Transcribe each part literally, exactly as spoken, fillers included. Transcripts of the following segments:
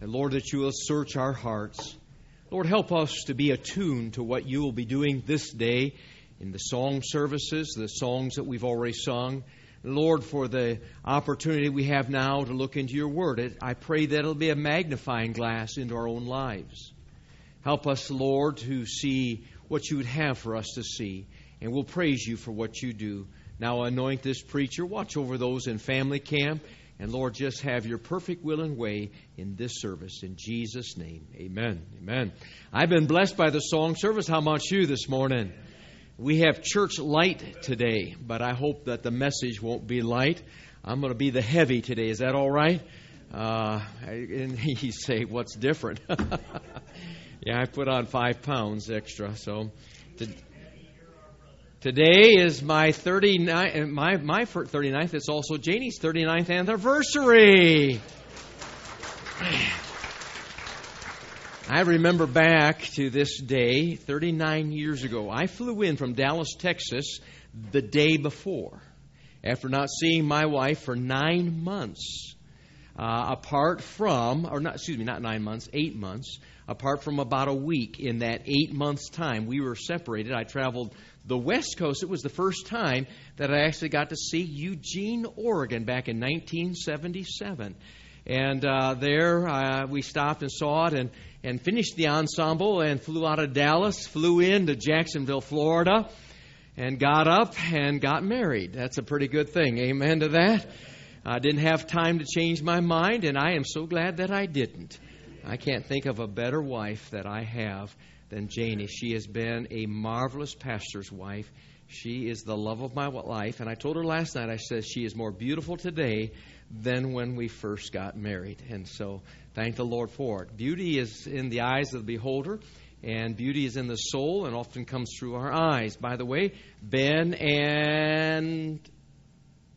And Lord, that you will search our hearts. Lord, help us to be attuned to what you will be doing this day in the song services, the songs that we've already sung. Lord, for the opportunity we have now to look into your word, it, I pray that it'll be a magnifying glass into our own lives. Help us, Lord, to see what you would have for us to see. And we'll praise you for what you do. Now anoint this preacher. Watch over those in family camp. And Lord, just have your perfect will and way in this service. In Jesus' name, amen. Amen. I've been blessed by the song service. How about you this morning? We have church light today, but I hope that the message won't be light. I'm going to be the heavy today. Is that all right? Uh, and you say, what's different? Yeah, I put on five pounds extra. So to, today is my thirty-ninth, my, my thirty-ninth. It's also Janie's thirty-ninth anniversary. I remember back to this day, thirty-nine years ago, I flew in from Dallas, Texas, the day before, after not seeing my wife for nine months, uh, apart from, or not, excuse me, not nine months, eight months, apart from about a week. In that eight months' time, we were separated. I traveled the West Coast. It was the first time that I actually got to see Eugene, Oregon, back in nineteen seventy-seven. And uh, there uh, we stopped and saw it and, and finished the ensemble and flew out of Dallas, flew in to Jacksonville, Florida, and got up and got married. That's a pretty good thing. Amen to that. I didn't have time to change my mind, and I am so glad that I didn't. I can't think of a better wife that I have than Janie. She has been a marvelous pastor's wife. She is the love of my life. And I told her last night, I said, she is more beautiful today than when we first got married. And so thank the Lord for it. Beauty is in the eyes of the beholder, and beauty is in the soul, and often comes through our eyes. By the way, Ben and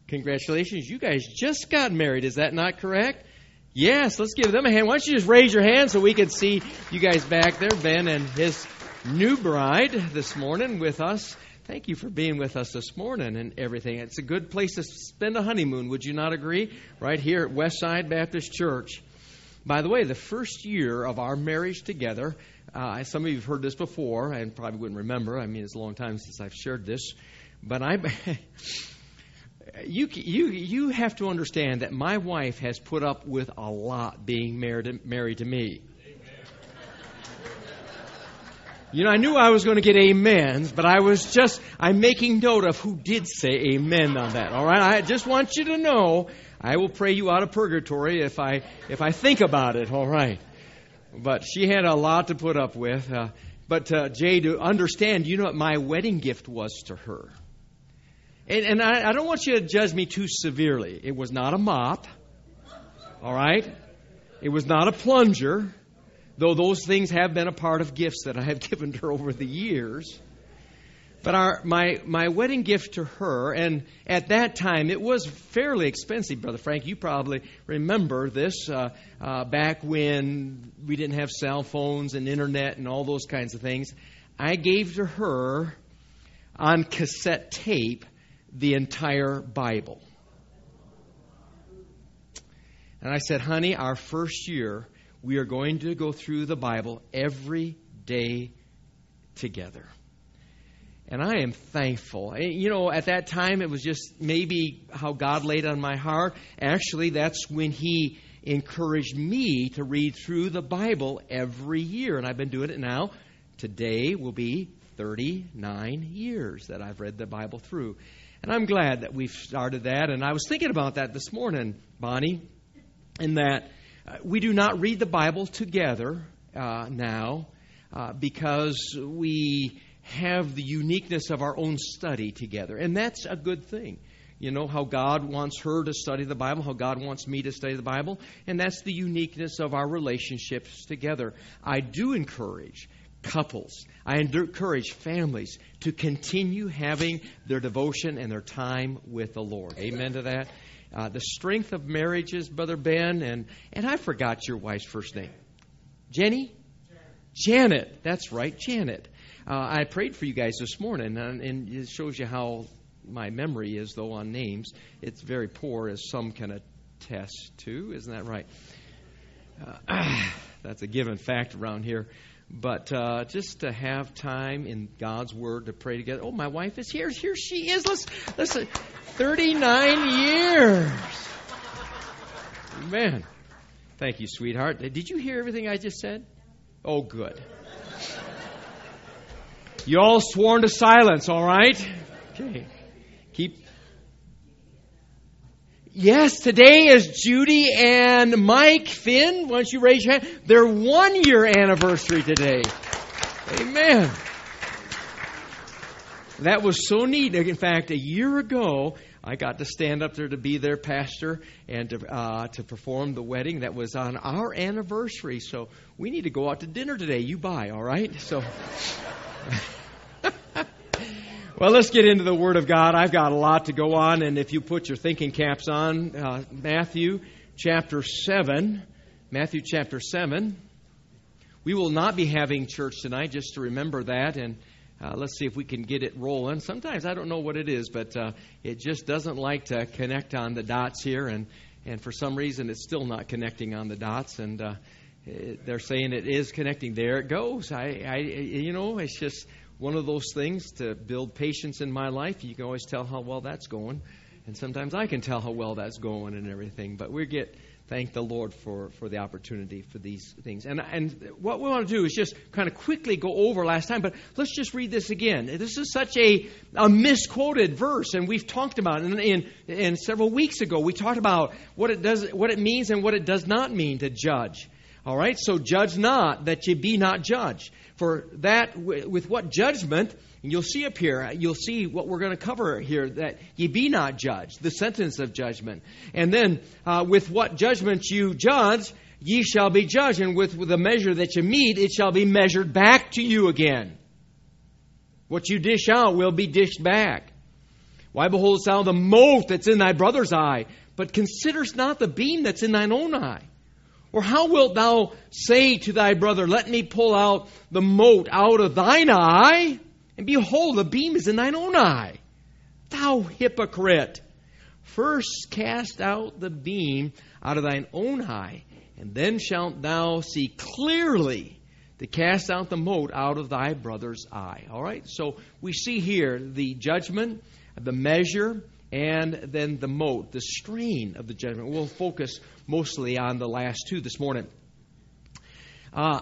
congratulations, you guys just got married. Is that not correct? Yes, let's give them a hand. Why don't you just raise your hand so we can see you guys back there. Ben and his new bride this morning with us. Thank you for being with us this morning and everything. It's a good place to spend a honeymoon, would you not agree? Right here at Westside Baptist Church. By the way, the first year of our marriage together, uh, some of you have heard this before and probably wouldn't remember. I mean, it's a long time since I've shared this. But I, you, you, you have to understand that my wife has put up with a lot being married, married to me. You know, I knew I was going to get amens, but I was just, I'm making note of who did say amen on that, all right? I just want you to know, I will pray you out of purgatory if I if I think about it, all right? But she had a lot to put up with. Uh, but, uh, Jay, to understand, you know what my wedding gift was to her. And, and I, I don't want you to judge me too severely. It was not a mop, all right? It was not a plunger. Though those things have been a part of gifts that I have given to her over the years. But our my my wedding gift to her, and at that time it was fairly expensive, Brother Frank. You probably remember this uh, uh, back when we didn't have cell phones and internet and all those kinds of things. I gave to her on cassette tape the entire Bible. And I said, honey, our first year, we are going to go through the Bible every day together. And I am thankful. You know, at that time, it was just maybe how God laid on my heart. Actually, that's when He encouraged me to read through the Bible every year. And I've been doing it now. Today will be thirty-nine years that I've read the Bible through. And I'm glad that we've started that. And I was thinking about that this morning, Bonnie, in that we do not read the Bible together uh, now uh, because we have the uniqueness of our own study together. And that's a good thing. You know, how God wants her to study the Bible, how God wants me to study the Bible. And that's the uniqueness of our relationships together. I do encourage couples, I encourage families to continue having their devotion and their time with the Lord. Amen to that. Uh, the strength of marriages, Brother Ben, and, and I forgot your wife's first name. Jenny? Janet. Janet. That's right, Janet. Uh, I prayed for you guys this morning, and, and it shows you how my memory is, though, on names. It's very poor, as some can attest to. Isn't that right? Uh, that's a given fact around here. But uh, just to have time in God's Word to pray together. Oh, my wife is here. Here she is. Let's listen. thirty-nine years. Man. Thank you, sweetheart. Did you hear everything I just said? Oh, good. You all sworn to silence, all right? Okay. Keep. Yes, today is Judy and Mike Finn. Why don't you raise your hand? Their one-year anniversary today. Amen. That was so neat. In fact, a year ago, I got to stand up there to be their pastor and to uh, to perform the wedding. That was on our anniversary. So we need to go out to dinner today. You buy, all right? So, well, let's get into the Word of God. I've got a lot to go on. And if you put your thinking caps on, uh, Matthew chapter seven. Matthew chapter seven. We will not be having church tonight, just to remember that. And Uh, let's see if we can get it rolling. Sometimes I don't know what it is, but uh, it just doesn't like to connect on the dots here. And, and for some reason, it's still not connecting on the dots. And uh, it, they're saying it is connecting. There it goes. I, I, you know, it's just one of those things to build patience in my life. You can always tell how well that's going. And sometimes I can tell how well that's going and everything. But we get... Thank the Lord for, for the opportunity for these things. And and what we want to do is just kind of quickly go over last time, but let's just read this again. This is such a, a misquoted verse, and we've talked about it. And, and, and several weeks ago, we talked about what it does, what it means and what it does not mean to judge. All right? So judge not, that ye be not judged. For that, with what judgment... And you'll see up here, you'll see what we're going to cover here, that ye be not judged, the sentence of judgment. And then, uh, with what judgment you judge, ye shall be judged. And with, with the measure that you meet, it shall be measured back to you again. What you dish out will be dished back. Why beholdest thou the mote that's in thy brother's eye, but considerest not the beam that's in thine own eye? Or how wilt thou say to thy brother, let me pull out the mote out of thine eye? And behold, the beam is in thine own eye. Thou hypocrite, first cast out the beam out of thine own eye, and then shalt thou see clearly to cast out the mote out of thy brother's eye. All right, so we see here the judgment, the measure, and then the mote, the strain of the judgment. We'll focus mostly on the last two this morning. Uh,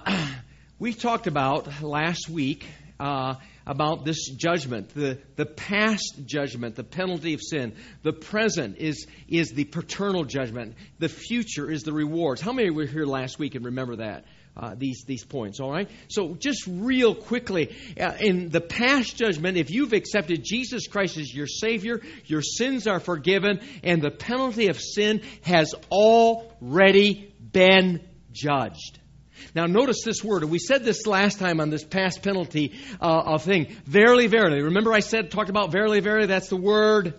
we talked about last week... Uh, about this judgment, the, the past judgment, the penalty of sin. The present is is the paternal judgment. The future is the rewards. How many were here last week and remember that, uh, these, these points, all right? So just real quickly, uh, in the past judgment, if you've accepted Jesus Christ as your Savior, your sins are forgiven, and the penalty of sin has already been judged. Now, notice this word. We said this last time on this past penalty uh, of thing. Verily, verily. Remember I said, talked about verily, verily. That's the word.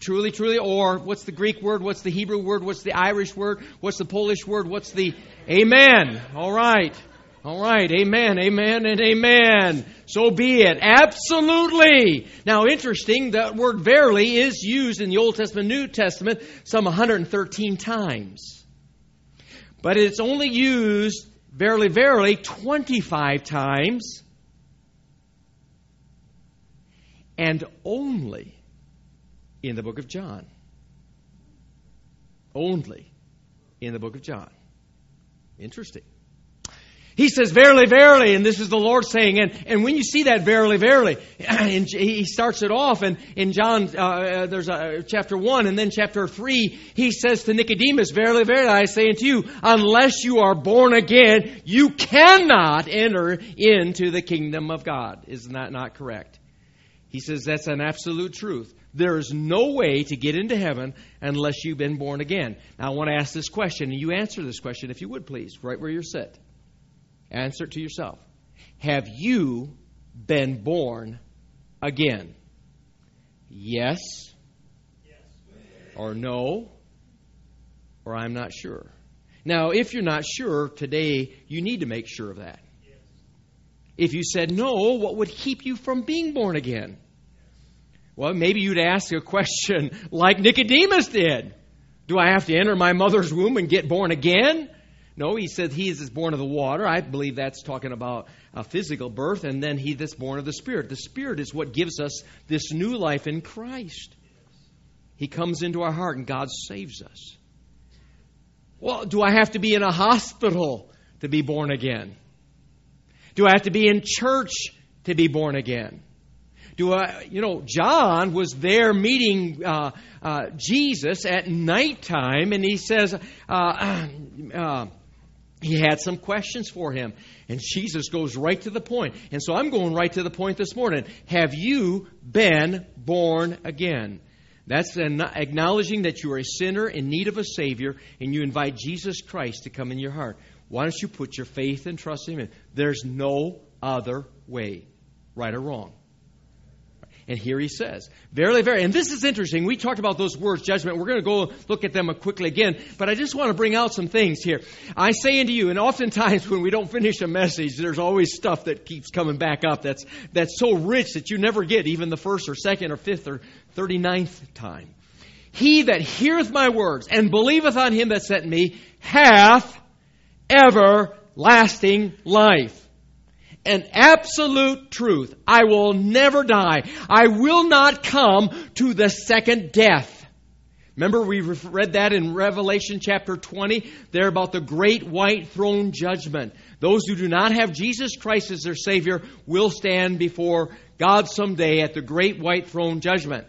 Truly, truly. Or what's the Greek word? What's the Hebrew word? What's the Irish word? What's the Polish word? What's the... Amen. All right. All right. Amen. Amen and amen. So be it. Absolutely. Now, interesting. That word verily is used in the Old Testament, New Testament, some one hundred thirteen times. But it's only used, verily, verily, twenty-five times. And only in the book of John. Only in the book of John. Interesting. He says, verily, verily, and this is the Lord saying. And, and when you see that, verily, verily, and he starts it off. And in John, uh, there's a, chapter one and then chapter three, he says to Nicodemus, verily, verily, I say unto you, unless you are born again, you cannot enter into the kingdom of God. Isn't that not correct? He says that's an absolute truth. There is no way to get into heaven unless you've been born again. Now, I want to ask this question, and you answer this question, if you would, please, right where you're sit. Answer it to yourself. Have you been born again? Yes, yes. Or no, or I'm not sure. Now, if you're not sure today, you need to make sure of that. Yes. If you said no, what would keep you from being born again? Well, maybe you'd ask a question like Nicodemus did. Do I have to enter my mother's womb and get born again? No, he said he is born of the water. I believe that's talking about a physical birth. And then he that's born of the Spirit. The Spirit is what gives us this new life in Christ. He comes into our heart and God saves us. Well, do I have to be in a hospital to be born again? Do I have to be in church to be born again? Do I, you know, John was there meeting uh, uh, Jesus at nighttime, and he says uh, uh, he had some questions for him. And Jesus goes right to the point. And so I'm going right to the point this morning. Have you been born again? That's an acknowledging that you are a sinner in need of a Savior, and you invite Jesus Christ to come in your heart. Why don't you put your faith and trust in Him? There's no other way, right or wrong. And here he says, verily, verily. And this is interesting. We talked about those words, judgment. We're going to go look at them quickly again. But I just want to bring out some things here. I say unto you, and oftentimes when we don't finish a message, there's always stuff that keeps coming back up that's that's so rich that you never get even the first or second or fifth or thirty-ninth time. He that heareth my words and believeth on him that sent me hath everlasting life. An absolute truth. I will never die. I will not come to the second death. Remember, we read that in Revelation chapter twenty, there about the great white throne judgment. Those who do not have Jesus Christ as their Savior will stand before God someday at the great white throne judgment.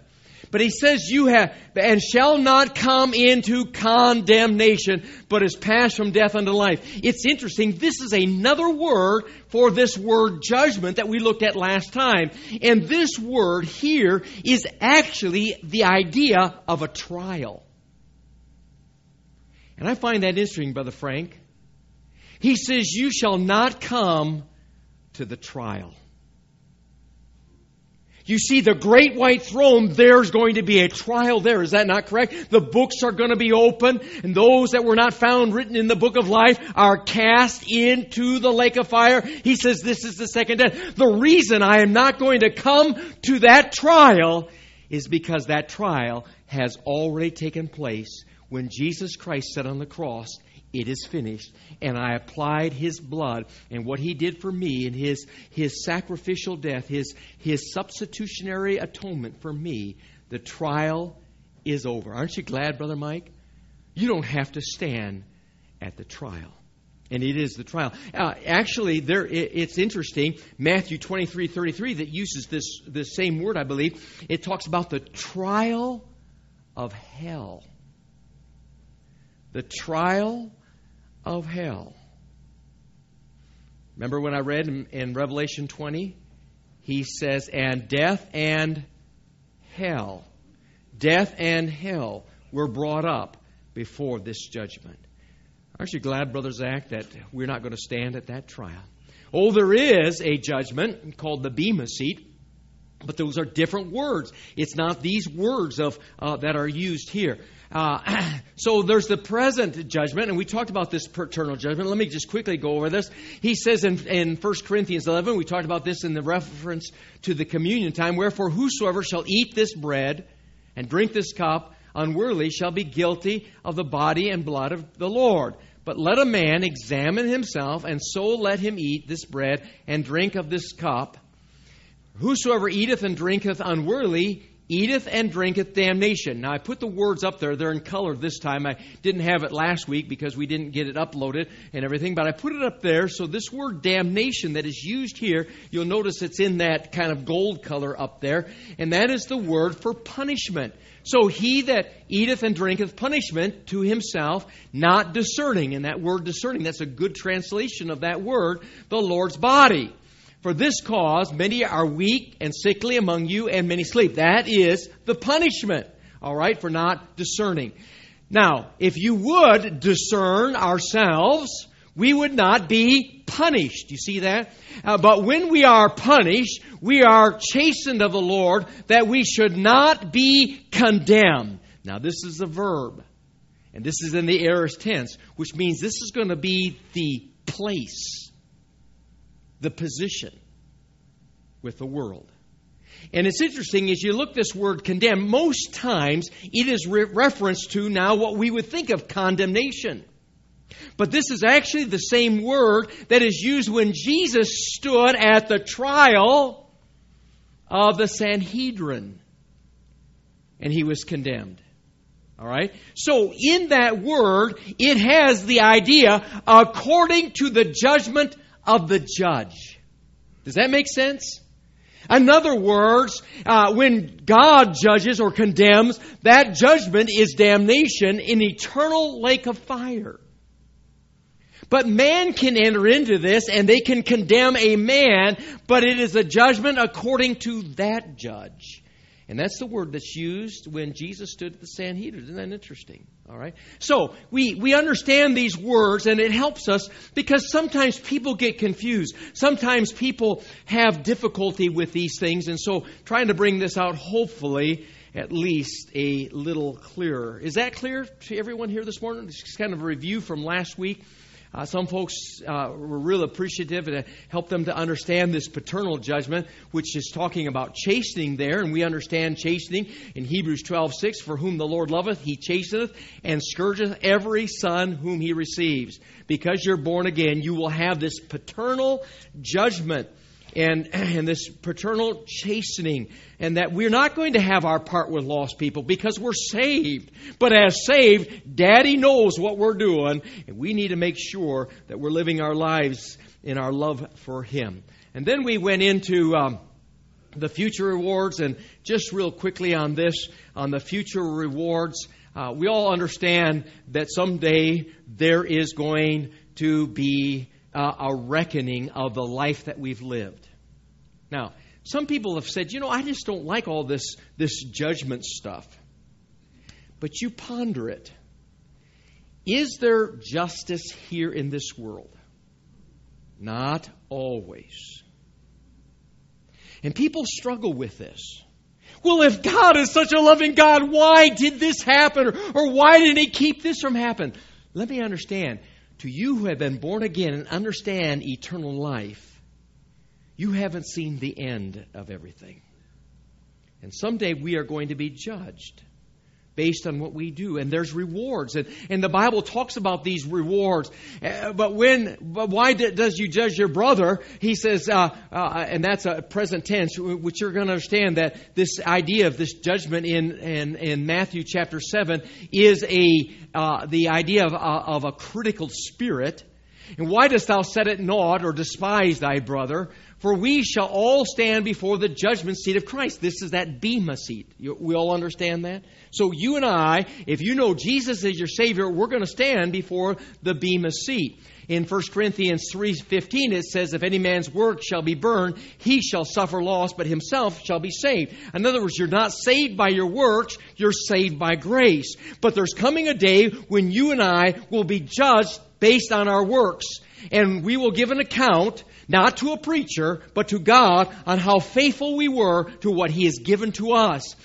But he says, you have, and shall not come into condemnation, but is passed from death unto life. It's interesting. This is another word for this word judgment that we looked at last time. And this word here is actually the idea of a trial. And I find that interesting, Brother Frank. He says, you shall not come to the trial. You see, the great white throne, there's going to be a trial there. Is that not correct? The books are going to be open, and those that were not found written in the book of life are cast into the lake of fire. He says this is the second death. The reason I am not going to come to that trial is because that trial has already taken place when Jesus Christ said on the cross, it is finished. And I applied His blood and what He did for me in His His sacrificial death, His His substitutionary atonement for me. The trial is over. Aren't you glad, Brother Mike? You don't have to stand at the trial. And it is the trial. Uh, actually, there it, it's interesting. Matthew twenty-three thirty-three that uses this, this same word, I believe. It talks about the trial of hell. The trial of hell. Remember when I read in, in Revelation twenty, he says, and death and hell, death and hell were brought up before this judgment. Aren't you glad, Brother Zach, that we're not going to stand at that trial? Oh, there is a judgment called the Bema Seat, but those are different words. It's not these words of uh, that are used here. Uh, so there's the present judgment, and we talked about this paternal judgment. Let me just quickly go over this. He says in, in First Corinthians eleven, we talked about this in the reference to the communion time, wherefore whosoever shall eat this bread and drink this cup unworthily shall be guilty of the body and blood of the Lord. But let a man examine himself, and so let him eat this bread and drink of this cup. Whosoever eateth and drinketh unworthily eateth and drinketh damnation. Now, I put the words up there. They're in color this time. I didn't have it last week because we didn't get it uploaded and everything, but I put it up there. So this word damnation that is used here, you'll notice it's in that kind of gold color up there, and that is the word for punishment. So he that eateth and drinketh punishment to himself, not discerning. And that word discerning, that's a good translation of that word, the Lord's body. For this cause, many are weak and sickly among you, and many sleep. That is the punishment, all right, for not discerning. Now, if you would discern ourselves, we would not be punished. You see that? Uh, but when we are punished, we are chastened of the Lord, that we should not be condemned. Now, this is a verb, and this is in the aorist tense, which means this is going to be the place, the position with the world. And it's interesting, as you look at this word condemn, most times it is re- referenced to now what we would think of condemnation. But this is actually the same word that is used when Jesus stood at the trial of the Sanhedrin. And he was condemned. All right? So in that word, it has the idea according to the judgment of the judge. Does that make sense? In other words, uh, when God judges or condemns, that judgment is damnation in eternal lake of fire. But man can enter into this and they can condemn a man, but it is a judgment according to that judge. And that's the word that's used when Jesus stood at the Sanhedrin. Isn't that interesting? All right. So we, we understand these words, and it helps us because sometimes people get confused. Sometimes people have difficulty with these things. And so trying to bring this out, hopefully, at least a little clearer. Is that clear to everyone here this morning? This is kind of a review from last week. Uh, some folks uh, were real appreciative and helped them to understand this paternal judgment, which is talking about chastening there. And we understand chastening in Hebrews twelve six, for whom the Lord loveth, he chasteneth and scourgeth every son whom he receives. Because you're born again, you will have this paternal judgment and, and this paternal chastening. And that we're not going to have our part with lost people because we're saved. But as saved, Daddy knows what we're doing. And we need to make sure that we're living our lives in our love for Him. And then we went into um, the future rewards. And just real quickly on this, on the future rewards, uh, we all understand that someday there is going to be uh, a reckoning of the life that we've lived. Now, some people have said, you know, I just don't like all this, this judgment stuff. But you ponder it. Is there justice here in this world? Not always. And people struggle with this. Well, if God is such a loving God, why did this happen? Or, or why did He keep this from happening? Let me understand. To you who have been born again and understand eternal life, you haven't seen the end of everything. And someday we are going to be judged based on what we do. And there's rewards. And, and the Bible talks about these rewards. Uh, but when, but why d- does you judge your brother? He says, uh, uh, and that's a present tense, which you're going to understand that this idea of this judgment in, in, in Matthew chapter seven is a uh, the idea of, uh, of a critical spirit. And why dost thou set at naught or despise thy brother? For we shall all stand before the judgment seat of Christ. This is that Bema seat. You, we all understand that? So you and I, if you know Jesus is your Savior, we're going to stand before the Bema seat. In First Corinthians three fifteen, it says, if any man's work shall be burned, he shall suffer loss, but himself shall be saved. In other words, you're not saved by your works, you're saved by grace. But there's coming a day when you and I will be judged based on our works. And we will give an account, not to a preacher, but to God, on how faithful we were to what He has given to us.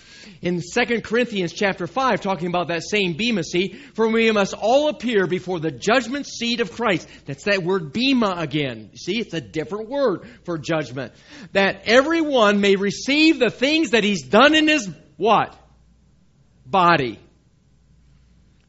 In Second Corinthians chapter five, talking about that same Bema seat, for we must all appear before the judgment seat of Christ. That's that word Bema again. See, it's a different word for judgment. That everyone may receive the things that he's done in his what? Body.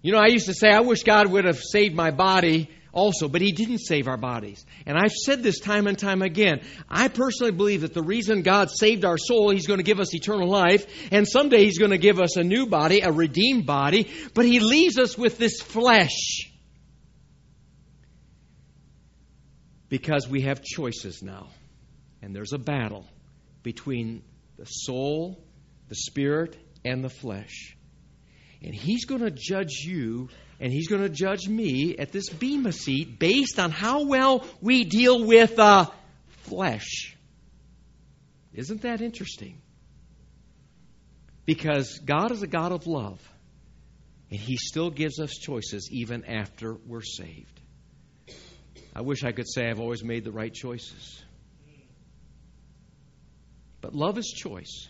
You know, I used to say, I wish God would have saved my body also, but He didn't save our bodies. And I've said this time and time again. I personally believe that the reason God saved our soul, He's going to give us eternal life. And someday He's going to give us a new body, a redeemed body. But He leaves us with this flesh. Because we have choices now. And there's a battle between the soul, the spirit, and the flesh. And He's going to judge you, and He's going to judge me at this Bema seat based on how well we deal with uh, flesh. Isn't that interesting? Because God is a God of love, and He still gives us choices even after we're saved. I wish I could say I've always made the right choices. But love is choice.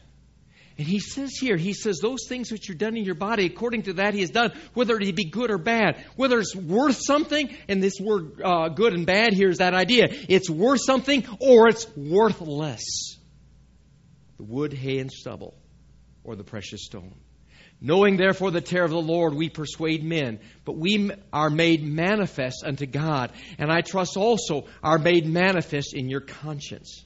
And He says here, He says, those things which you've done in your body, according to that He has done, whether it be good or bad, whether it's worth something, and this word uh, good and bad here is that idea. It's worth something or it's worthless. the wood, hay, and stubble, or the precious stone. Knowing therefore the terror of the Lord, we persuade men, but we are made manifest unto God, and I trust also are made manifest in your conscience.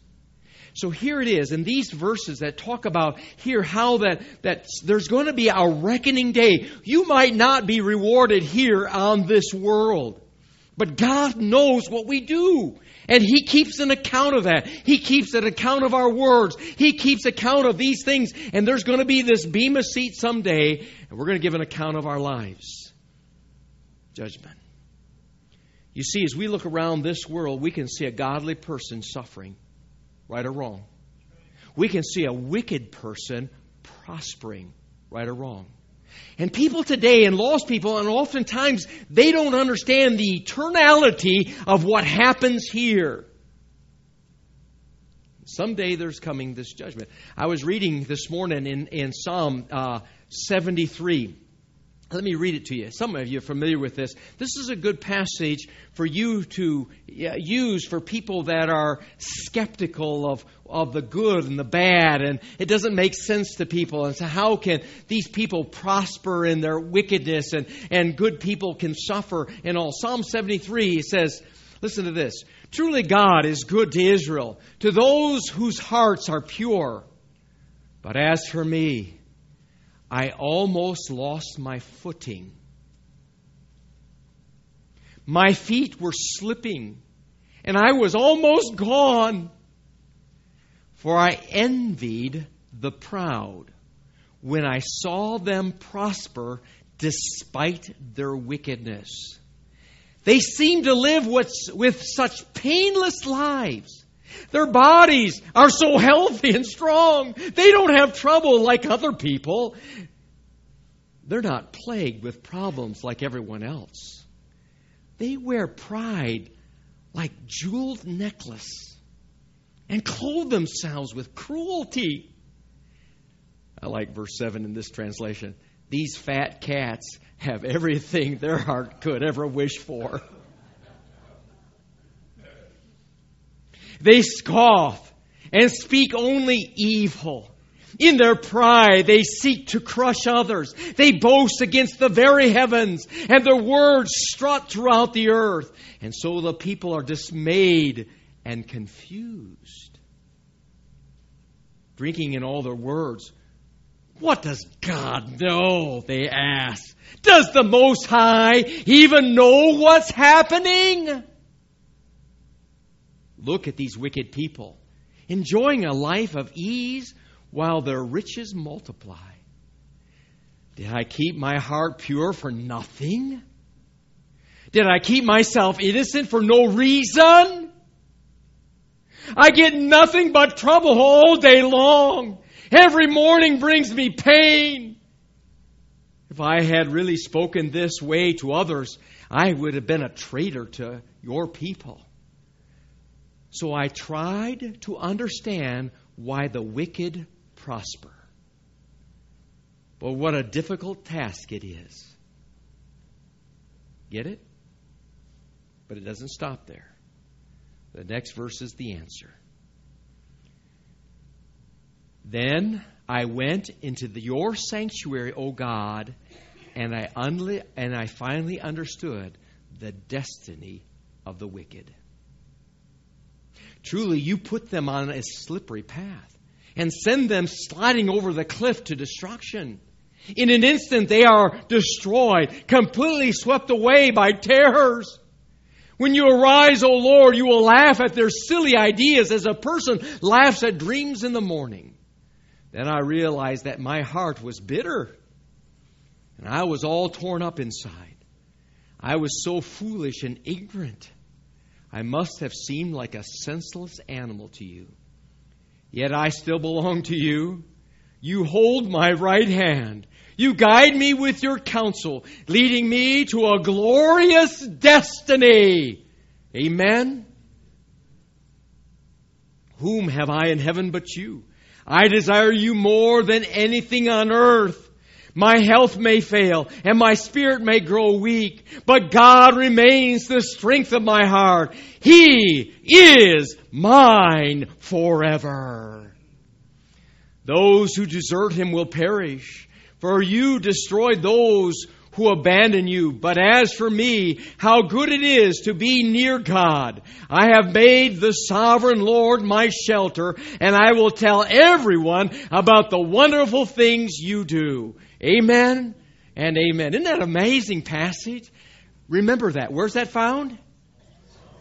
So here it is, in these verses that talk about here how that, that there's going to be a reckoning day. You might not be rewarded here on this world, but God knows what we do. And He keeps an account of that. He keeps an account of our words. He keeps account of these things. And there's going to be this Bema Seat someday, and we're going to give an account of our lives. Judgment. You see, as we look around this world, we can see a godly person suffering, right or wrong. We can see a wicked person prospering, right or wrong. And people today, and lost people, and oftentimes they don't understand the eternality of what happens here. Someday there's coming this judgment. I was reading this morning in, in Psalm uh, seventy-three. Let me read it to you. Some of you are familiar with this. This is a good passage for you to use for people that are skeptical of, of the good and the bad, and it doesn't make sense to people. And so how can these people prosper in their wickedness, and, and good people can suffer and all? Psalm seventy-three says, listen to this. Truly God is good to Israel, to those whose hearts are pure. But as for me, I almost lost my footing. My feet were slipping, and I was almost gone. For I envied the proud when I saw them prosper despite their wickedness. They seemed to live with, with such painless lives. Their bodies are so healthy and strong. They don't have trouble like other people. They're not plagued with problems like everyone else. They wear pride like jeweled necklace and clothe themselves with cruelty. I like verse seven in this translation. These fat cats have everything their heart could ever wish for. They scoff and speak only evil. In their pride, they seek to crush others. They boast against the very heavens, and their words strut throughout the earth. And so the people are dismayed and confused, drinking in all their words. What does God know? They ask. Does the Most High even know what's happening? Look at these wicked people, enjoying a life of ease while their riches multiply. Did I keep my heart pure for nothing? Did I keep myself innocent for no reason? I get nothing but trouble all day long. Every morning brings me pain. If I had really spoken this way to others, I would have been a traitor to your people. So I tried to understand why the wicked prosper. But what a difficult task it is. Get it? But it doesn't stop there. The next verse is the answer. Then I went into the, your sanctuary, O God, and I unli- and I finally understood the destiny of the wicked. Truly, you put them on a slippery path and send them sliding over the cliff to destruction. In an instant, they are destroyed, completely swept away by terrors. When you arise, O Lord, you will laugh at their silly ideas as a person laughs at dreams in the morning. Then I realized that my heart was bitter and I was all torn up inside. I was so foolish and ignorant. I must have seemed like a senseless animal to you. Yet I still belong to you. You hold my right hand. You guide me with your counsel, leading me to a glorious destiny. Amen. Whom have I in heaven but you? I desire you more than anything on earth. My health may fail and my spirit may grow weak, but God remains the strength of my heart. He is mine forever. Those who desert him will perish, for you destroyed those who abandon you. But as for me, how good it is to be near God. I have made the sovereign Lord my shelter, and I will tell everyone about the wonderful things you do. Amen and amen. Isn't that an amazing passage? Remember that. Where's that found?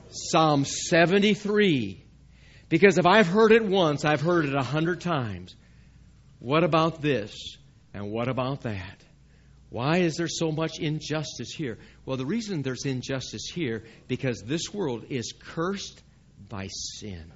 Psalm seventy-three. Because if I've heard it once, I've heard it a hundred times. What about this? And what about that? Why is there so much injustice here? Well, the reason there's injustice here, because this world is cursed by sin.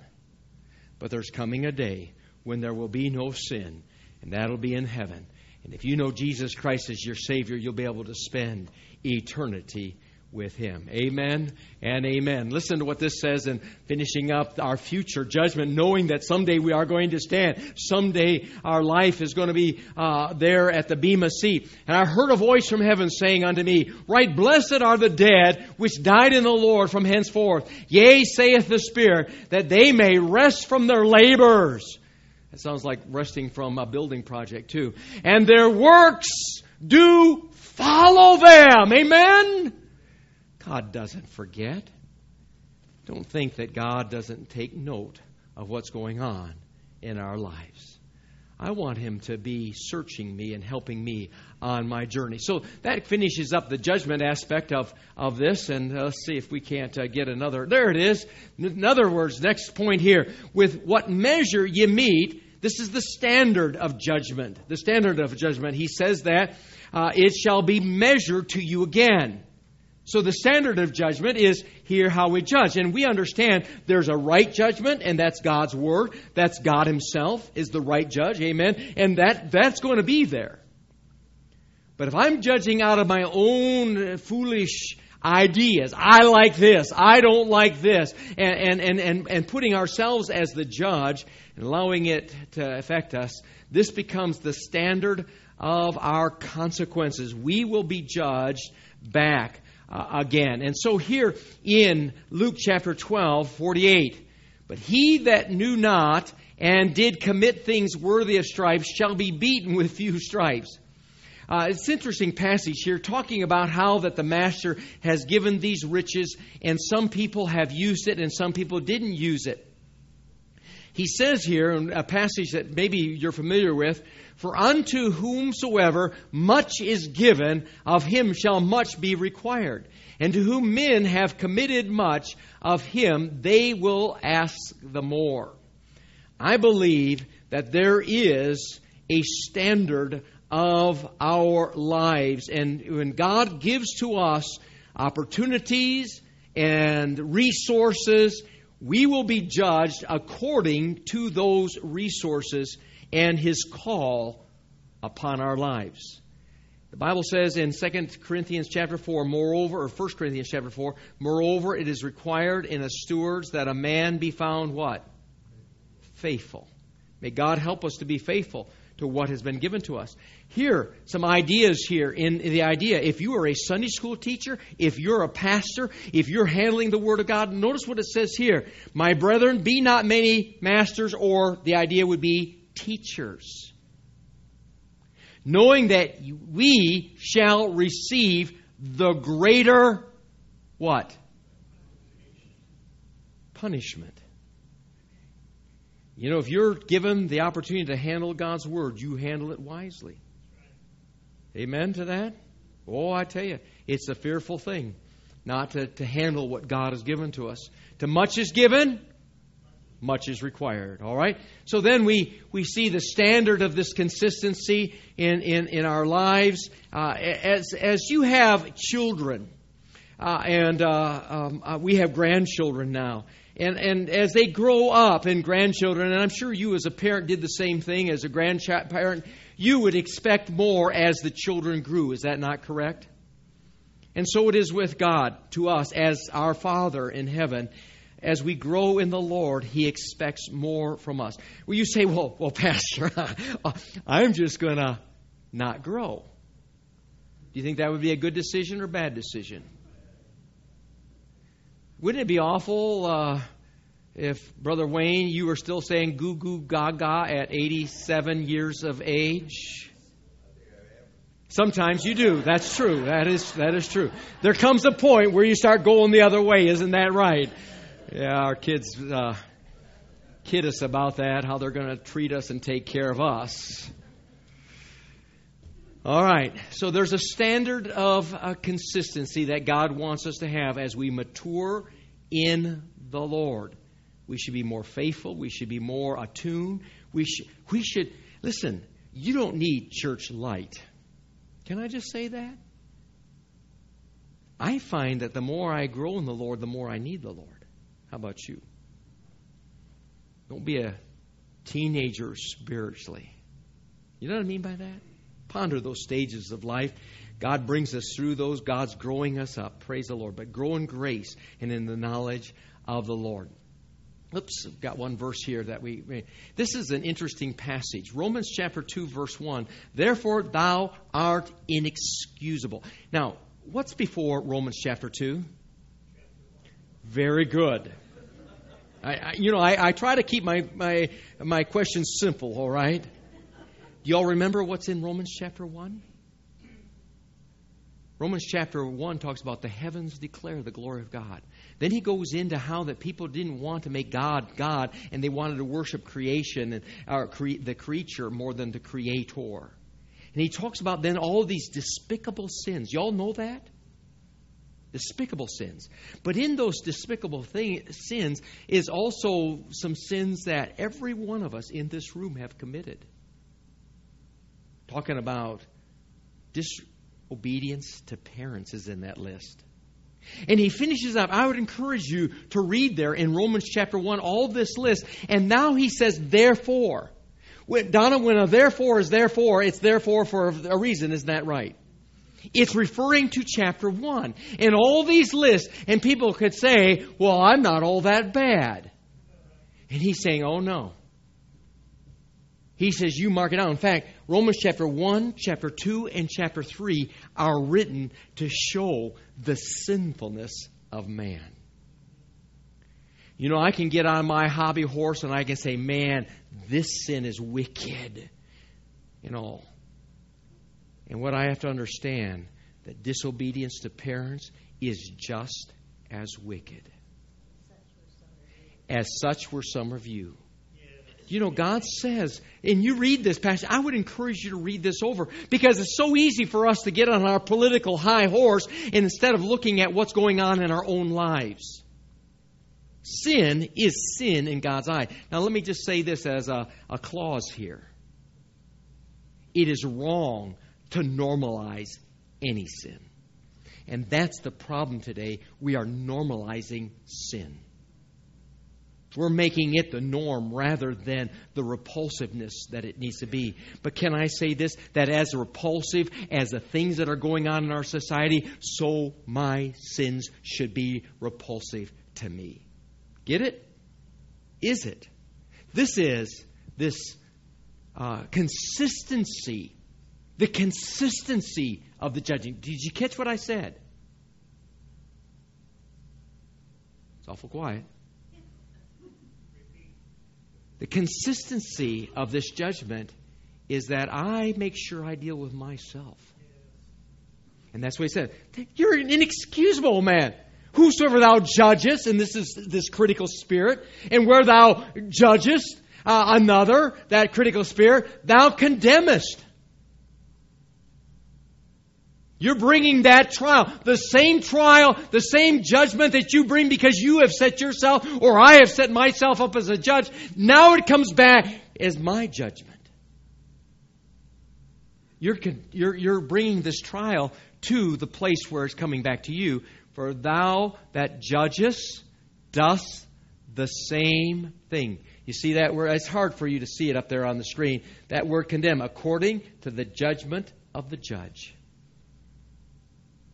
But there's coming a day when there will be no sin, and that'll be in heaven. And if you know Jesus Christ as your Savior, you'll be able to spend eternity with him. Amen and amen. Listen to what this says in finishing up our future judgment, knowing that someday we are going to stand. Someday our life is going to be uh, there at the Bema Seat. And I heard a voice from heaven saying unto me, Right, blessed are the dead which died in the Lord from henceforth. Yea, saith the Spirit, that they may rest from their labors. That sounds like resting from a building project too. And their works do follow them. Amen. God doesn't forget. Don't think that God doesn't take note of what's going on in our lives. I want him to be searching me and helping me on my journey. So that finishes up the judgment aspect of, of this. And uh, let's see if we can't uh, get another. There it is. In other words, next point here. With what measure you meet, this is the standard of judgment. The standard of judgment. He says that uh, it shall be measured to you again. So the standard of judgment is here how we judge. And we understand there's a right judgment, and that's God's word. That's God himself is the right judge. Amen. And that that's going to be there. But if I'm judging out of my own foolish ideas, I like this, I don't like this, and, and, and, and, and putting ourselves as the judge and allowing it to affect us, this becomes the standard of our consequences. We will be judged back. Uh, again. And so here in Luke chapter twelve, forty-eight, but he that knew not and did commit things worthy of stripes shall be beaten with few stripes. Uh, it's an interesting passage here talking about how that the master has given these riches, and some people have used it and some people didn't use it. He says here in a passage that maybe you're familiar with, for unto whomsoever much is given, of him shall much be required. And to whom men have committed much, of him they will ask the more. I believe that there is a standard of our lives. And when God gives to us opportunities and resources, we will be judged according to those resources and his call upon our lives. The Bible says in Second Corinthians chapter four, moreover, or First Corinthians chapter four, moreover, it is required in a stewards that a man be found what? Faithful. May God help us to be faithful to what has been given to us. Here, some ideas here in the idea. If you are a Sunday school teacher, if you're a pastor, if you're handling the Word of God, notice what it says here. My brethren, be not many masters, or the idea would be teachers, knowing that we shall receive the greater what? Punishment. You know, if you're given the opportunity to handle God's word, you handle it wisely. Amen to that? Oh, I tell you, it's a fearful thing not to, to handle what God has given to us. To much is given, much is required. All right. So then we, we see the standard of this consistency in, in, in our lives. Uh, as as you have children, uh, and uh, um, uh, we have grandchildren now, and and as they grow up and grandchildren, and I'm sure you as a parent did the same thing as a grandparent, you would expect more as the children grew. Is that not correct? And so it is with God to us as our Father in heaven. As we grow in the Lord, he expects more from us. Well, you say, well, well, Pastor, I'm just going to not grow. Do you think that would be a good decision or a bad decision? Wouldn't it be awful uh, If Brother Wayne, you are still saying goo goo gaga at eighty-seven years of age. Sometimes you do. That's true. That is that is true. There comes a point where you start going the other way. Isn't that right? Yeah, our kids uh, kid us about that, how they're going to treat us and take care of us. All right. So there's a standard of uh, consistency that God wants us to have as we mature in the Lord. We should be more faithful. We should be more attuned. We should, we should, listen, you don't need church light. Can I just say that? I find that the more I grow in the Lord, the more I need the Lord. How about you? Don't be a teenager spiritually. You know what I mean by that? Ponder those stages of life. God brings us through those. God's growing us up. Praise the Lord. But grow in grace and in the knowledge of the Lord. Oops, I've got one verse here that we... This is an interesting passage. Romans chapter two, verse one. Therefore thou art inexcusable. Now, what's before Romans chapter two? Very good. I, I, you know, I, I try to keep my, my, my questions simple, all right? Do y'all remember what's in Romans chapter one? Romans chapter one talks about the heavens declare the glory of God. Then he goes into how that people didn't want to make God God, and they wanted to worship creation and or cre- the creature more than the creator. And he talks about then all these despicable sins. Y'all know that? Despicable sins. But in those despicable thing, sins is also some sins that every one of us in this room have committed. Talking about disobedience to parents is in that list. And he finishes up. I would encourage you to read there in Romans chapter one, all this list. And now he says, therefore. When, Donna, when a therefore is therefore, it's therefore for a reason. Isn't that right? It's referring to chapter one. And all these lists, and people could say, well, I'm not all that bad. And he's saying, oh, no. He says, you mark it out. In fact, Romans chapter one, chapter two, and chapter three are written to show the sinfulness of man. You know, I can get on my hobby horse and I can say, man, this sin is wicked and all. And what I have to understand, that disobedience to parents is just as wicked. As such were some of you. You know, God says, and you read this passage, I would encourage you to read this over, because it's so easy for us to get on our political high horse and instead of looking at what's going on in our own lives. Sin is sin in God's eye. Now, let me just say this as a, a clause here. It is wrong to normalize any sin. And that's the problem today. We are normalizing sin. We're making it the norm rather than the repulsiveness that it needs to be. But can I say this? That as repulsive as the things that are going on in our society, so my sins should be repulsive to me. Get it? Is it? This is this uh, consistency, the consistency of the judging. Did you catch what I said? It's awful quiet. The consistency of this judgment is that I make sure I deal with myself. And that's what he said. You're an inexcusable man. Whosoever thou judgest, and this is this critical spirit, and where thou judgest uh, another, that critical spirit, thou condemnest. You're bringing that trial, the same trial, the same judgment that you bring because you have set yourself or I have set myself up as a judge. Now it comes back as my judgment. You're, you're, you're bringing this trial to the place where it's coming back to you. For thou that judgest dost the same thing. You see that word? It's hard for you to see it up there on the screen. That word condemn, according to the judgment of the judge.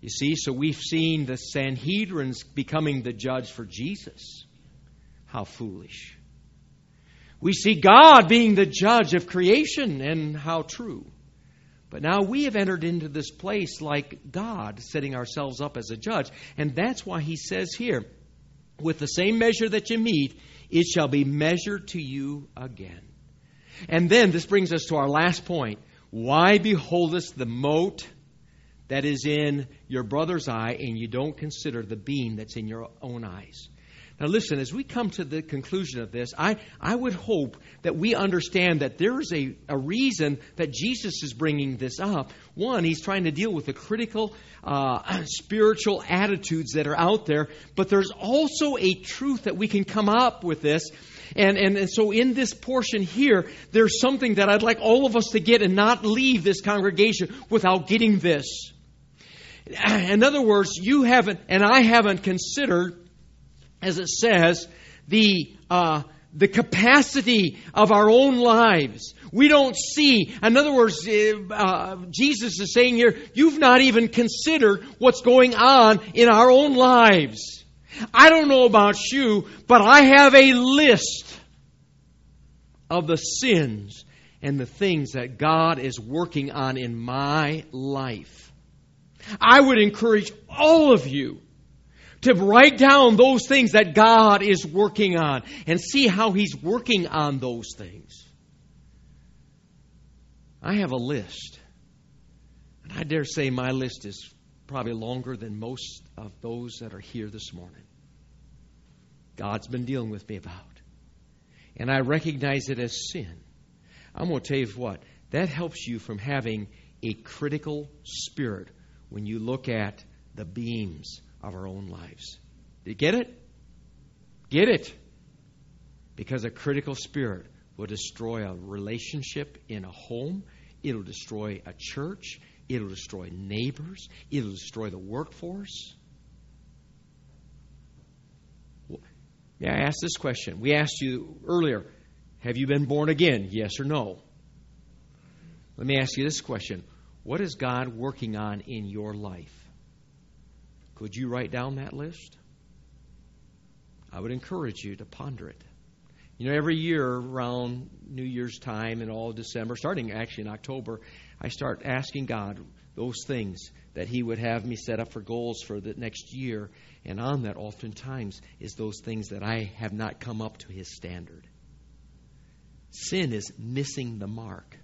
You see, so we've seen the Sanhedrin's becoming the judge for Jesus. How foolish. We see God being the judge of creation, and how true. But now we have entered into this place like God, setting ourselves up as a judge. And that's why he says here, with the same measure that you meet, It shall be measured to you again. And then this brings us to our last point. Why beholdest the mote that is in your brother's eye, and you don't consider the beam that's in your own eyes? Now listen, as we come to the conclusion of this, I, I would hope that we understand that there is a, a reason that Jesus is bringing this up. One, he's trying to deal with the critical uh, spiritual attitudes that are out there. But there's also a truth that we can come up with this. And, and, and so in this portion here, there's something that I'd like all of us to get and not leave this congregation without getting this. In other words, you haven't and I haven't considered, as it says, the uh, the capacity of our own lives. We don't see. In other words, uh, Jesus is saying here, you've not even considered what's going on in our own lives. I don't know about you, but I have a list of the sins and the things that God is working on in my life. I would encourage all of you to write down those things that God is working on and see how He's working on those things. I have a list. And I dare say my list is probably longer than most of those that are here this morning. God's been dealing with me about. And I recognize it as sin. I'm going to tell you what. That helps you from having a critical spirit when you look at the beams of our own lives. Do you get it? Get it. Because a critical spirit will destroy a relationship in a home. It'll destroy a church. It'll destroy neighbors. It'll destroy the workforce. May I ask this question? We asked you earlier, have you been born again? Yes or no? Let me ask you this question. What is God working on in your life? Could you write down that list? I would encourage you to ponder it. You know, every year around New Year's time and all December, starting actually in October, I start asking God those things that He would have me set up for goals for the next year. And on that oftentimes is those things that I have not come up to His standard. Sin is missing the mark.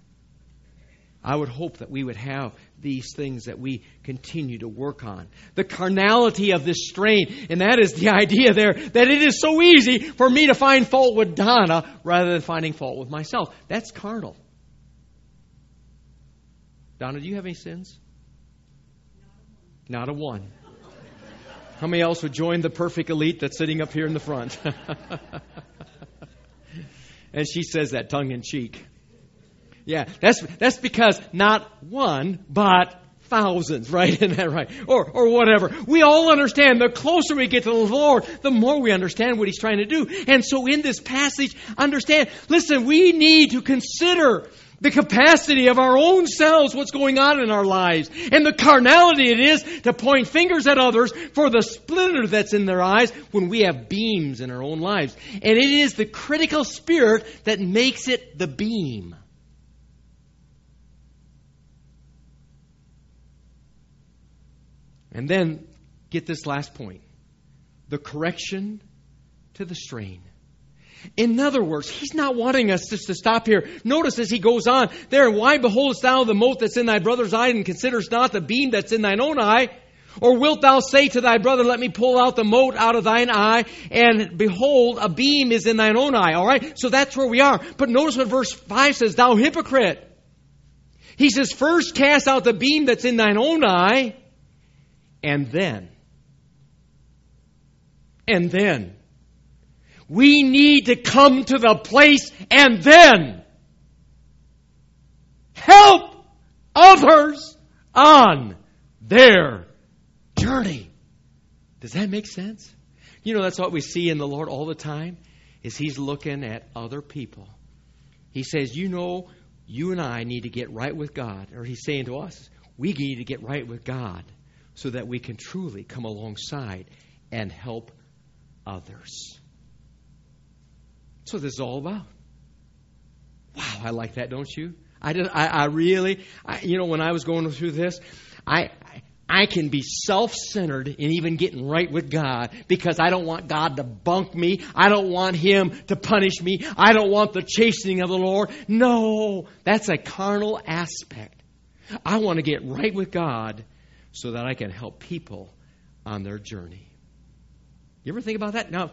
I would hope that we would have these things that we continue to work on. The carnality of this strain, and that is the idea there, that it is so easy for me to find fault with Donna rather than finding fault with myself. That's carnal. Donna, do you have any sins? Not a one. Not a one. How many else would join the perfect elite that's sitting up here in the front? And she says that tongue in cheek. Yeah, that's that's because not one, but thousands, right? Isn't that right? Or or whatever. We all understand the closer we get to the Lord, the more we understand what He's trying to do. And so in this passage, understand, listen, we need to consider the capacity of our own selves, what's going on in our lives, and the carnality it is to point fingers at others for the splinter that's in their eyes when we have beams in our own lives. And it is the critical spirit that makes it the beam. And then, get this last point. The correction to the strain. In other words, He's not wanting us just to stop here. Notice as He goes on, there, why beholdest thou the mote that's in thy brother's eye, and considerest not the beam that's in thine own eye? Or wilt thou say to thy brother, let me pull out the mote out of thine eye, and behold, a beam is in thine own eye. All right? So that's where we are. But notice what verse five says, thou hypocrite. He says, first cast out the beam that's in thine own eye, And then, and then, we need to come to the place and then help others on their journey. Does that make sense? You know, that's what we see in the Lord all the time, is He's looking at other people. He says, you know, you and I need to get right with God. Or He's saying to us, we need to get right with God, so that we can truly come alongside and help others. That's what this is all about. Wow, I like that, don't you? I, just, I, I really, I, you know, when I was going through this, I, I I can be self-centered in even getting right with God because I don't want God to bunk me. I don't want Him to punish me. I don't want the chastening of the Lord. No, that's a carnal aspect. I want to get right with God so that I can help people on their journey. You ever think about that? Now,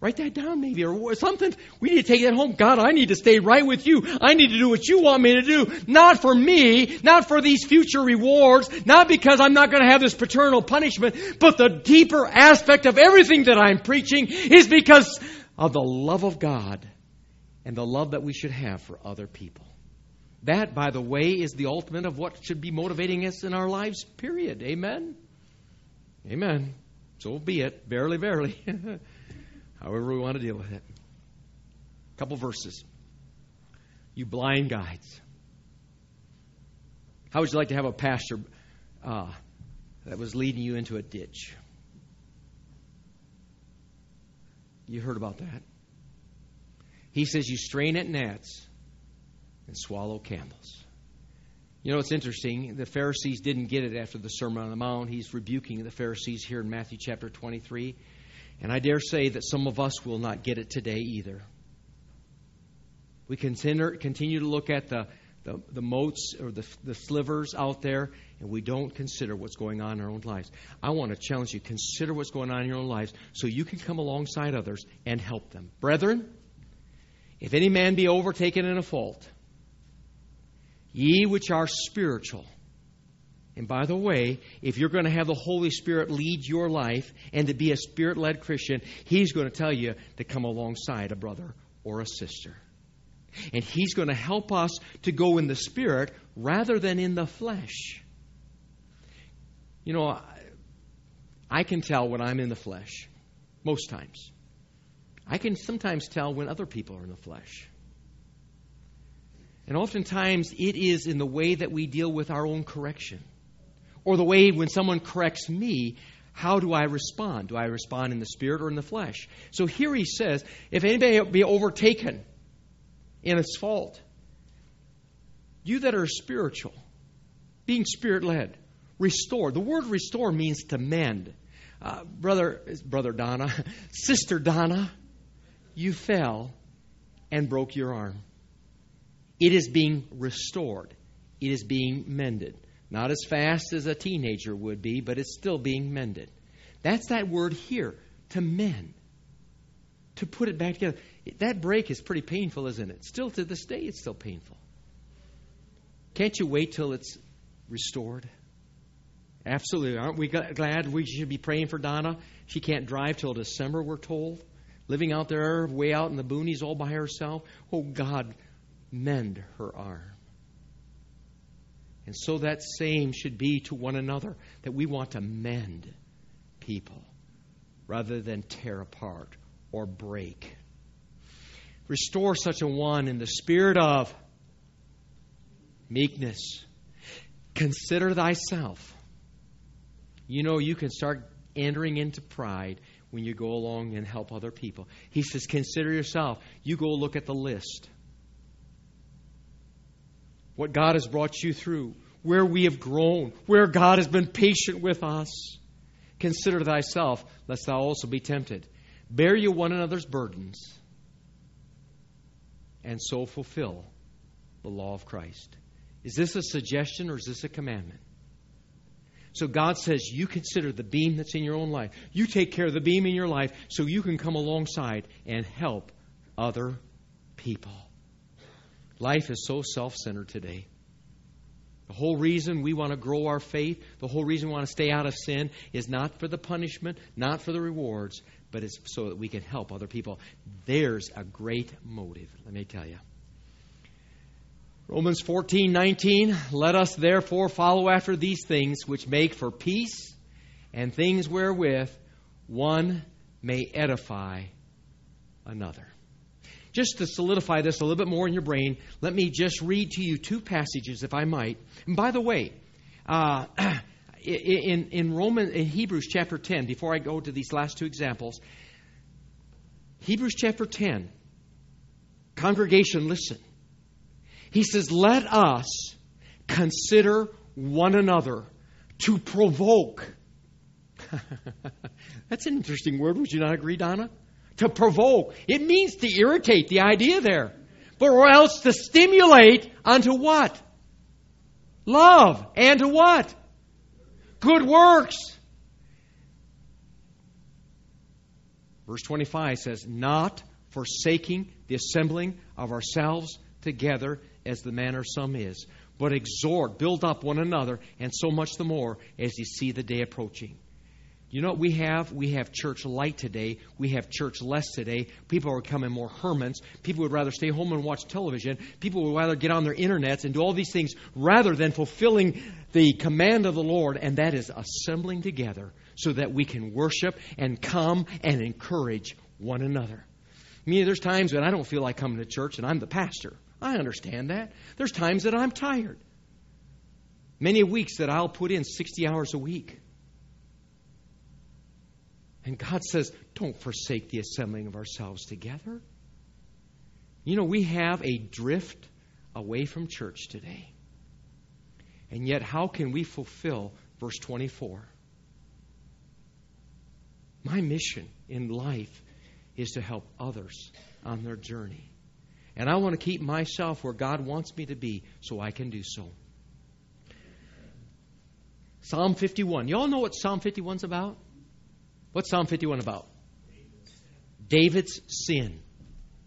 write that down maybe or something. We need to take that home. God, I need to stay right with You. I need to do what You want me to do. Not for me, not for these future rewards, not because I'm not going to have this paternal punishment, but the deeper aspect of everything that I'm preaching is because of the love of God and the love that we should have for other people. That, by the way, is the ultimate of what should be motivating us in our lives, period. Amen? Amen. So be it. Verily, verily. However we want to deal with it. A couple verses. You blind guides. How would you like to have a pastor uh, that was leading you into a ditch? You heard about that. He says you strain at gnats and swallow camels. You know, it's interesting. The Pharisees didn't get it after the Sermon on the Mount. He's rebuking the Pharisees here in Matthew chapter twenty-three. And I dare say that some of us will not get it today either. We continue to look at the, the, the motes or the, the slivers out there, and we don't consider what's going on in our own lives. I want to challenge you. Consider what's going on in your own lives so you can come alongside others and help them. Brethren, if any man be overtaken in a fault, ye which are spiritual. And by the way, if you're going to have the Holy Spirit lead your life and to be a Spirit-led Christian, He's going to tell you to come alongside a brother or a sister. And He's going to help us to go in the Spirit rather than in the flesh. You know, I can tell when I'm in the flesh, most times. I can sometimes tell when other people are in the flesh. And oftentimes it is in the way that we deal with our own correction. Or the way when someone corrects me, how do I respond? Do I respond in the spirit or in the flesh? So here he says, if anybody be overtaken in its fault, you that are spiritual, being spirit-led, restore. The word restore means to mend. Uh, brother, brother Donna, sister Donna, you fell and broke your arm. It is being restored. It is being mended. Not as fast as a teenager would be, but it's still being mended. That's that word here, to mend, to put it back together. That break is pretty painful, isn't it? Still to this day, it's still painful. Can't you wait till it's restored? Absolutely. Aren't we glad we should be praying for Donna? She can't drive till December, we're told. Living out there, way out in the boonies all by herself. Oh, God, mend her arm. And so that same should be to one another, that we want to mend people rather than tear apart or break. Restore such a one in the spirit of meekness. Consider thyself. You know, you can start entering into pride when you go along and help other people. He says, consider yourself. You go look at the list. What God has brought you through, where we have grown, where God has been patient with us. Consider thyself, lest thou also be tempted. Bear ye one another's burdens, and so fulfill the law of Christ. Is this a suggestion or is this a commandment? So God says you consider the beam that's in your own life. You take care of the beam in your life so you can come alongside and help other people. Life is so self-centered today. The whole reason we want to grow our faith, the whole reason we want to stay out of sin is not for the punishment, not for the rewards, but it's so that we can help other people. There's a great motive, let me tell you. Romans fourteen nineteen, let us therefore follow after these things which make for peace and things wherewith one may edify another. Just to solidify this a little bit more in your brain, let me just read to you two passages, if I might. And by the way, uh, in in Romans, in Hebrews chapter ten, before I go to these last two examples, Hebrews chapter ten, congregation, listen. He says, let us consider one another to provoke. That's an interesting word. Would you not agree, Donna? To provoke. It means to irritate, the idea there. But or else to stimulate unto what? Love. And to what? Good works. Verse twenty-five says, not forsaking the assembling of ourselves together as the manner of some is, but exhort, build up one another, and so much the more as you see the day approaching. You know what we have? We have church light today. We have church less today. People are becoming more hermits. People would rather stay home and watch television. People would rather get on their internets and do all these things rather than fulfilling the command of the Lord, and that is assembling together so that we can worship and come and encourage one another. I mean, there's times when I don't feel like coming to church, and I'm the pastor. I understand that. There's times that I'm tired. Many weeks that I'll put in sixty hours a week. And God says, don't forsake the assembling of ourselves together. You know, we have a drift away from church today. And yet, how can we fulfill verse twenty-four? My mission in life is to help others on their journey. And I want to keep myself where God wants me to be so I can do so. Psalm fifty-one. You all know what Psalm fifty-one's about? What's Psalm fifty-one about? David's sin.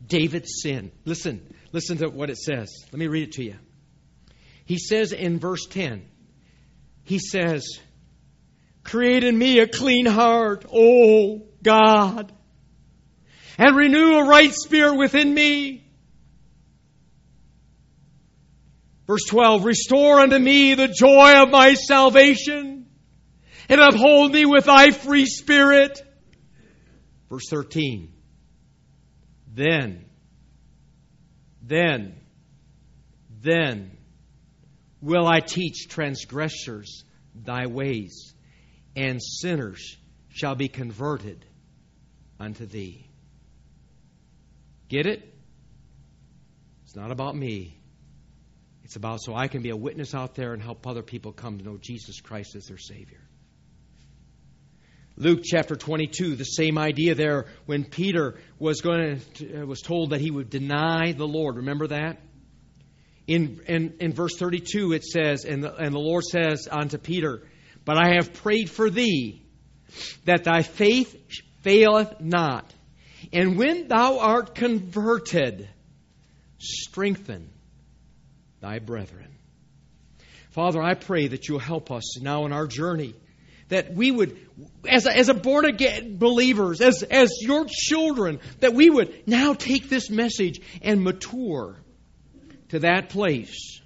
David's sin. Listen. Listen to what it says. Let me read it to you. He says in verse ten, he says, create in me a clean heart, O God, and renew a right spirit within me. Verse twelve, restore unto me the joy of my salvation, and uphold me with thy free spirit. Verse thirteen, then, then, then will I teach transgressors thy ways, and sinners shall be converted unto thee. Get it? It's not about me. It's about so I can be a witness out there and help other people come to know Jesus Christ as their Savior. Luke chapter twenty-two, the same idea there when Peter was going to, was told that he would deny the Lord. Remember that? In in, in verse thirty-two it says, and the, and the Lord says unto Peter, but I have prayed for thee, that thy faith faileth not. And when thou art converted, strengthen thy brethren. Father, I pray that you'll help us now in our journey, that we would, as a, as a born-again believers, as, as your children, that we would now take this message and mature to that place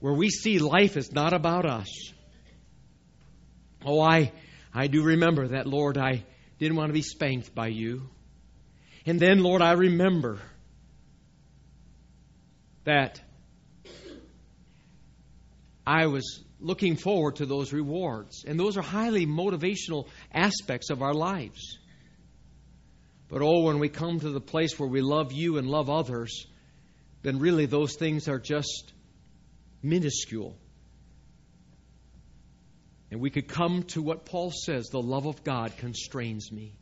where we see life is not about us. Oh, I, I do remember that, Lord, I didn't want to be spanked by you. And then, Lord, I remember that I was looking forward to those rewards. And those are highly motivational aspects of our lives. But oh, when we come to the place where we love you and love others, then really those things are just minuscule. And we could come to what Paul says, the love of God constrains me.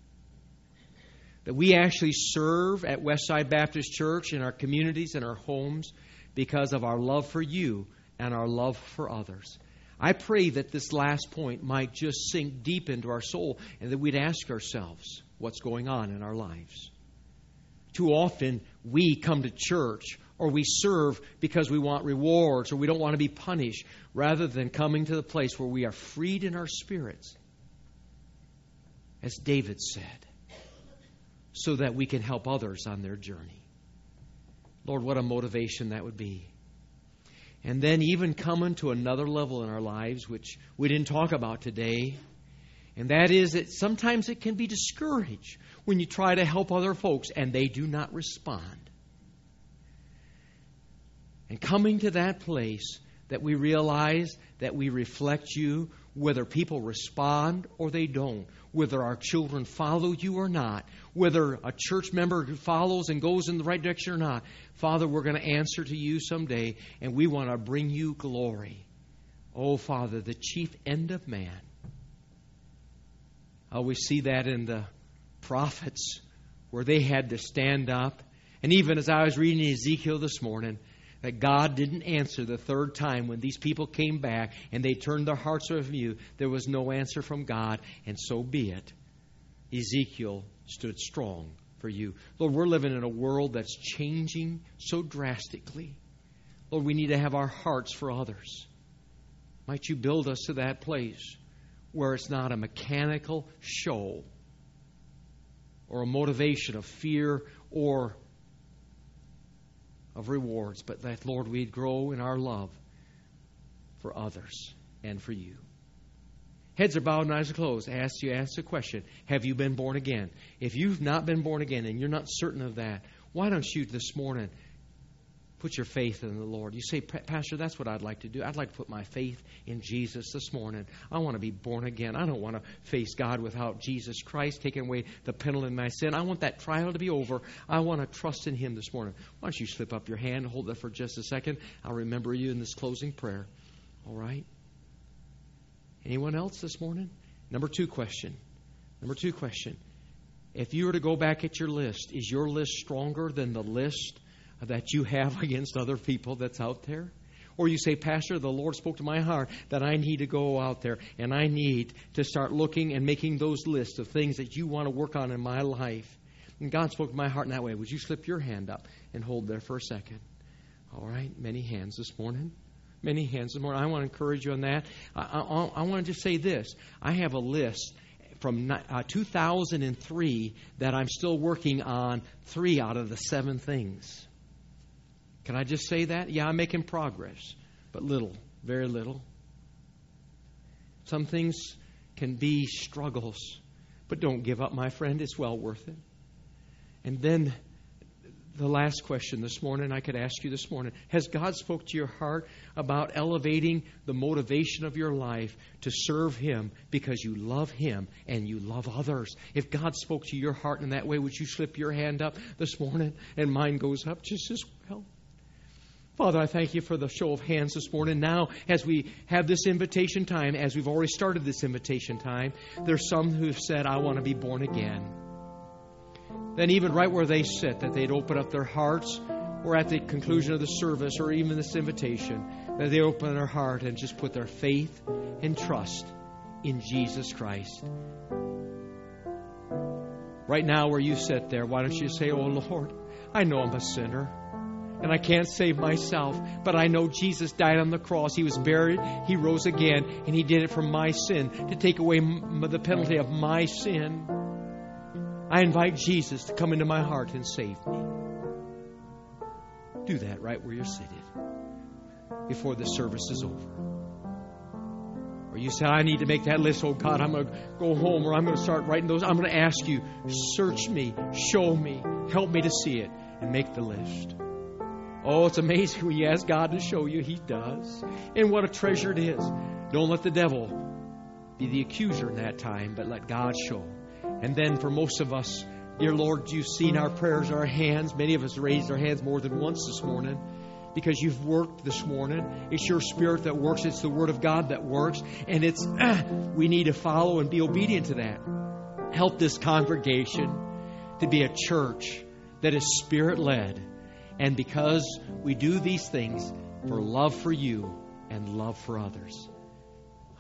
That we actually serve at Westside Baptist Church in our communities and our homes because of our love for you and our love for others. I pray that this last point might just sink deep into our soul and that we'd ask ourselves what's going on in our lives. Too often we come to church or we serve because we want rewards or we don't want to be punished rather than coming to the place where we are freed in our spirits, as David said, so that we can help others on their journey. Lord, what a motivation that would be. And then even coming to another level in our lives, which we didn't talk about today, and that is that sometimes it can be discouraged when you try to help other folks and they do not respond. And coming to that place that we realize that we reflect you, whether people respond or they don't, whether our children follow you or not, whether a church member follows and goes in the right direction or not. Father, we're going to answer to you someday, and we want to bring you glory. Oh, Father, the chief end of man. Oh, we see that in the prophets where they had to stand up. And even as I was reading Ezekiel this morning, that God didn't answer the third time when these people came back and they turned their hearts away from you. There was no answer from God, and so be it. Ezekiel stood strong for you. Lord, we're living in a world that's changing so drastically. Lord, we need to have our hearts for others. Might you build us to that place where it's not a mechanical show or a motivation of fear or of rewards, but that, Lord, we'd grow in our love for others and for you. Heads are bowed and eyes are closed. I ask you, ask the question, have you been born again? If you've not been born again and you're not certain of that, why don't you this morning put your faith in the Lord? You say, Pastor, that's what I'd like to do. I'd like to put my faith in Jesus this morning. I want to be born again. I don't want to face God without Jesus Christ taking away the penalty of my sin. I want that trial to be over. I want to trust in Him this morning. Why don't you slip up your hand, hold that for just a second. I'll remember you in this closing prayer. All right? Anyone else this morning? Number two question. Number two question. If you were to go back at your list, is your list stronger than the list that you have against other people that's out there? Or you say, Pastor, the Lord spoke to my heart that I need to go out there and I need to start looking and making those lists of things that you want to work on in my life. And God spoke to my heart in that way. Would you slip your hand up and hold there for a second? All right, many hands this morning. Many hands this morning. I want to encourage you on that. I, I, I want to just say this. I have a list from uh, two thousand three that I'm still working on three out of the seven things. Can I just say that? Yeah, I'm making progress, but little, very little. Some things can be struggles, but don't give up, my friend. It's well worth it. And then the last question this morning, I could ask you this morning, has God spoke to your heart about elevating the motivation of your life to serve Him because you love Him and you love others? If God spoke to your heart in that way, would you slip your hand up this morning? And mine goes up just as well. Father, I thank you for the show of hands this morning. Now, as we have this invitation time, as we've already started this invitation time, there's some who've said, I want to be born again. Then even right where they sit, that they'd open up their hearts, or at the conclusion of the service, or even this invitation, that they open their heart and just put their faith and trust in Jesus Christ. Right now where you sit there, why don't you say, oh Lord, I know I'm a sinner. And I can't save myself, but I know Jesus died on the cross. He was buried, He rose again, and He did it for my sin, to take away m- the penalty of my sin. I invite Jesus to come into my heart and save me. Do that right where you're seated before the service is over. Or you say, I need to make that list. Oh God, I'm going to go home, or I'm going to start writing those. I'm going to ask you, search me, show me, help me to see it, and make the list. Oh, it's amazing when you ask God to show you. He does. And what a treasure it is. Don't let the devil be the accuser in that time, but let God show. And then for most of us, dear Lord, you've seen our prayers, our hands. Many of us raised our hands more than once this morning because you've worked this morning. It's your Spirit that works. It's the Word of God that works. And it's, ah, we need to follow and be obedient to that. Help this congregation to be a church that is Spirit-led. And because we do these things for love for you and love for others.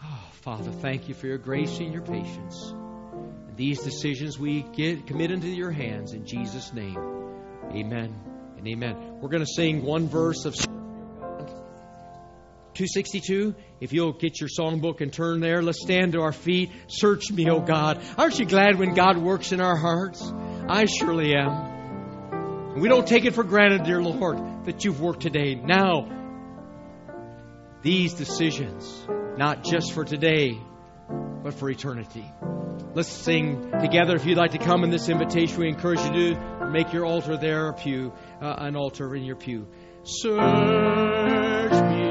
Oh, Father, thank you for your grace and your patience. And these decisions we get, commit into your hands in Jesus' name. Amen and amen. We're going to sing one verse of two sixty-two. If you'll get your songbook and turn there, let's stand to our feet. Search me, O God. Aren't you glad when God works in our hearts? I surely am. We don't take it for granted, dear Lord, that you've worked today. Now, these decisions, not just for today, but for eternity. Let's sing together. If you'd like to come in this invitation, we encourage you to make your altar there, a pew, uh, an altar in your pew. Search me.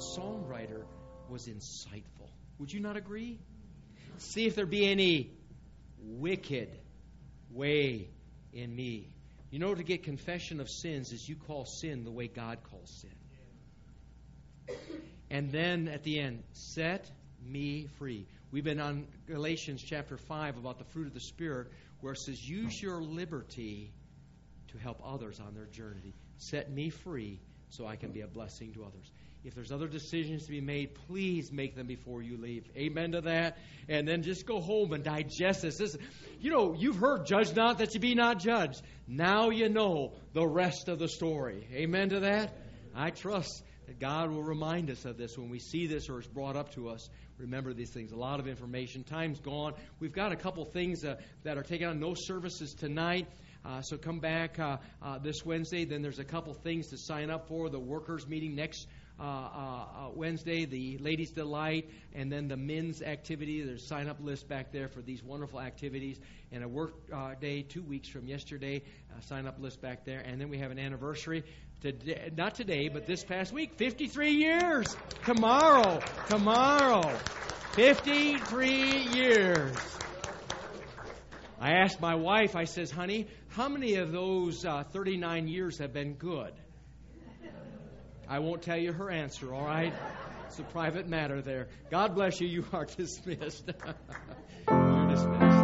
the psalm writer was insightful. Would you not agree? See if there be any wicked way in me. You know, to get confession of sins is you call sin the way God calls sin. And then at the end, set me free. We've been on Galatians chapter five about the fruit of the Spirit, where it says, use your liberty to help others on their journey. Set me free so I can be a blessing to others. If there's other decisions to be made, please make them before you leave. Amen to that. And then just go home and digest this. This, you know, you've heard, judge not that you be not judged. Now you know the rest of the story. Amen to that. I trust that God will remind us of this when we see this or it's brought up to us. Remember these things. A lot of information. Time's gone. We've got a couple things uh, that are taken on. No services tonight. Uh, so come back uh, uh, this Wednesday. Then there's a couple things to sign up for. The workers' meeting next uh, uh, Wednesday, the Ladies' Delight, and then the men's activity. There's a sign-up list back there for these wonderful activities. And a work uh, day two weeks from yesterday, uh, sign-up list back there. And then we have an anniversary. Today, not today, but this past week, fifty-three years. Tomorrow, tomorrow, fifty-three years. I asked my wife, I says, honey, how many of those uh, thirty-nine years have been good? I won't tell you her answer, all right? It's a private matter there. God bless you. You are dismissed. You're dismissed.